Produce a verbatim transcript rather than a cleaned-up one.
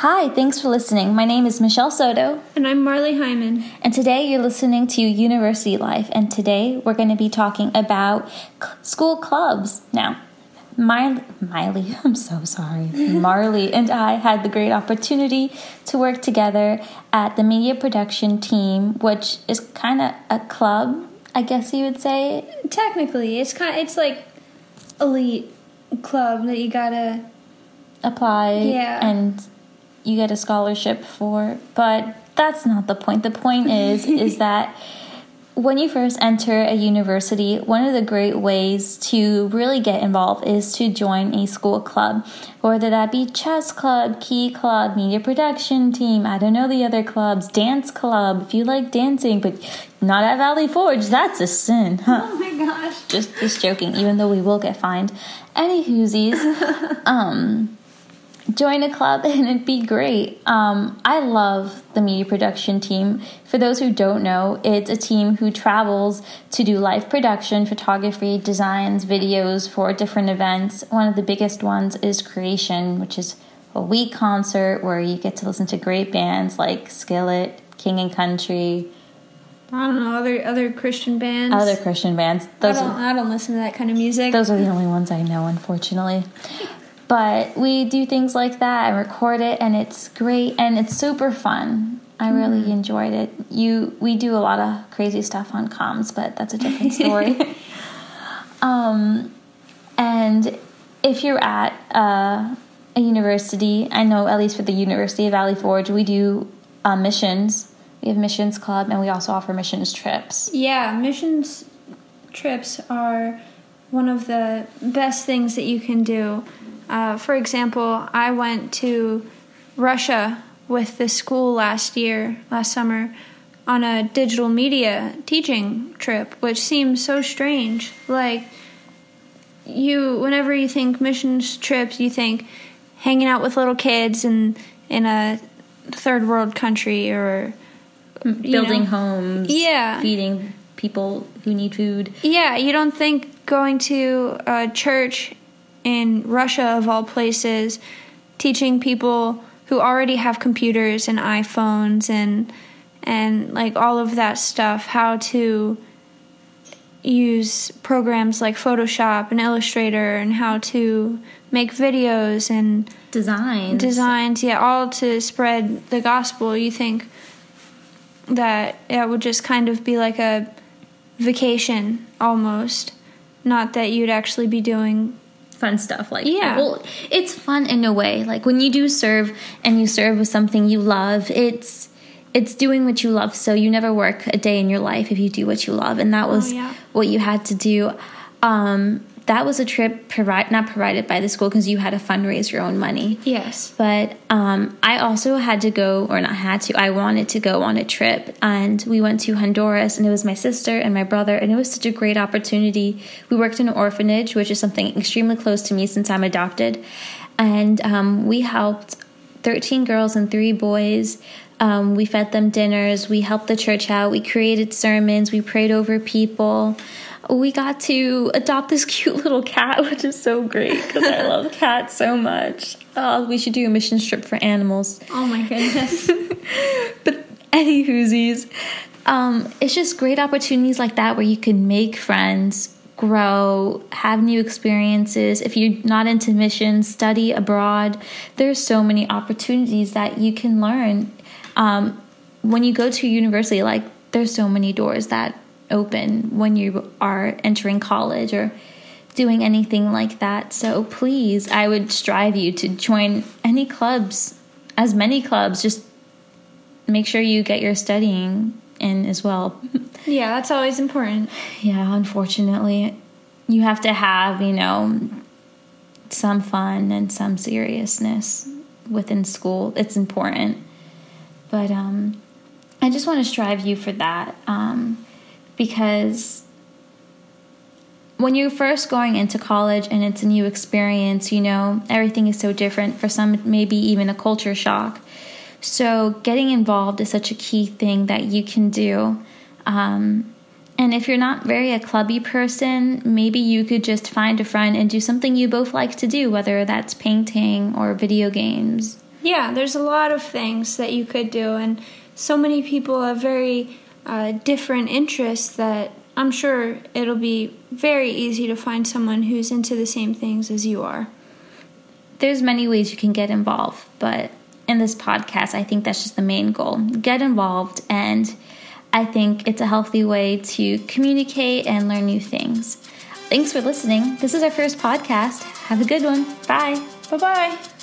Hi, thanks for listening. My name is Michelle Soto. And I'm Marley Hyman. And today you're listening to University Life. And today we're going to be talking about school clubs. Now, Miley, Miley, I'm so sorry. Marley and I had the great opportunity to work together at the media production team, which is kind of a club, I guess you would say. Technically, it's kind of, it's like elite club that you gotta apply yeah. and you get a scholarship for. But that's not the point. The point is, is that when you first enter a university, one of the great ways to really get involved is to join a school club, whether that be chess club, key club, media production team, I don't know the other clubs, dance club, if you like dancing, but not at Valley Forge, that's a sin. Huh? Oh my gosh. Just just joking, even though we will get fined. Any hoosies, um, join a club and it'd be great. Um, I love the media production team. For those who don't know, it's a team who travels to do live production, photography, designs, videos for different events. One of the biggest ones is Creation, which is a week concert where you get to listen to great bands like Skillet, King and Country. I don't know, other other Christian bands. Other Christian bands. Those I don't, are, I don't listen to that kind of music. Those are the only ones I know, unfortunately. But we do things like that and record it, and it's great, and it's super fun. I really mm. enjoyed it. You, we do a lot of crazy stuff on comms, but that's a different story. um, and if you're at uh, a university, I know at least for the University of Valley Forge, we do uh, missions. We have missions club, and we also offer missions trips. Yeah, missions trips are one of the best things that you can do. Uh, for example, I went to Russia with the school last year, last summer, on a digital media teaching trip, which seems so strange. Like, you, whenever you think missions trips, you think hanging out with little kids in, in a third world country or building know. homes, yeah. feeding people who need food. Yeah, you don't think going to a church in Russia, of all places, teaching people who already have computers and iPhones and and like all of that stuff, how to use programs like Photoshop and Illustrator and how to make videos and designs. Designs, yeah, all to spread the gospel. You think that it would just kind of be like a vacation almost, not that you'd actually be doing fun stuff like yeah well it's fun in a way. Like when you do serve and you serve with something you love, it's it's doing what you love, so you never work a day in your life if you do what you love. And that was oh, yeah. what you had to do. Um that was a trip provide not provided by the school because you had to fundraise your own money. Yes, but um I also had to go or not had to I wanted to go on a trip, and we went to Honduras, and it was my sister and my brother, and it was such a great opportunity. We worked in an orphanage, which is something extremely close to me since I'm adopted, and um we helped thirteen girls and three boys. Um, we fed them dinners, we helped the church out, we created sermons, we prayed over people. We got to adopt this cute little cat, which is so great because I love cats so much. Oh, we should do a mission trip for animals. Oh my goodness. But any hoosies, um, it's just great opportunities like that where you can make friends, grow, have new experiences. If you're not into missions, study abroad. There's so many opportunities that you can learn. Um, when you go to university, like there's so many doors that open when you are entering college or doing anything like that. So please, I would strive you to join any clubs, as many clubs. Just make sure you get your studying in as well. Yeah, that's always important. Yeah, unfortunately, you have to have, you know, some fun and some seriousness within school. It's important. But um, I just want to strive you for that. Um, Because when you're first going into college and it's a new experience, you know, everything is so different. For some, maybe even a culture shock. So getting involved is such a key thing that you can do. Um, and if you're not very a clubby person, maybe you could just find a friend and do something you both like to do, whether that's painting or video games. Yeah, there's a lot of things that you could do, and so many people have very uh, different interests that I'm sure it'll be very easy to find someone who's into the same things as you are. There's many ways you can get involved, but in this podcast, I think that's just the main goal. Get involved, and I think it's a healthy way to communicate and learn new things. Thanks for listening. This is our first podcast. Have a good one. Bye. Bye-bye.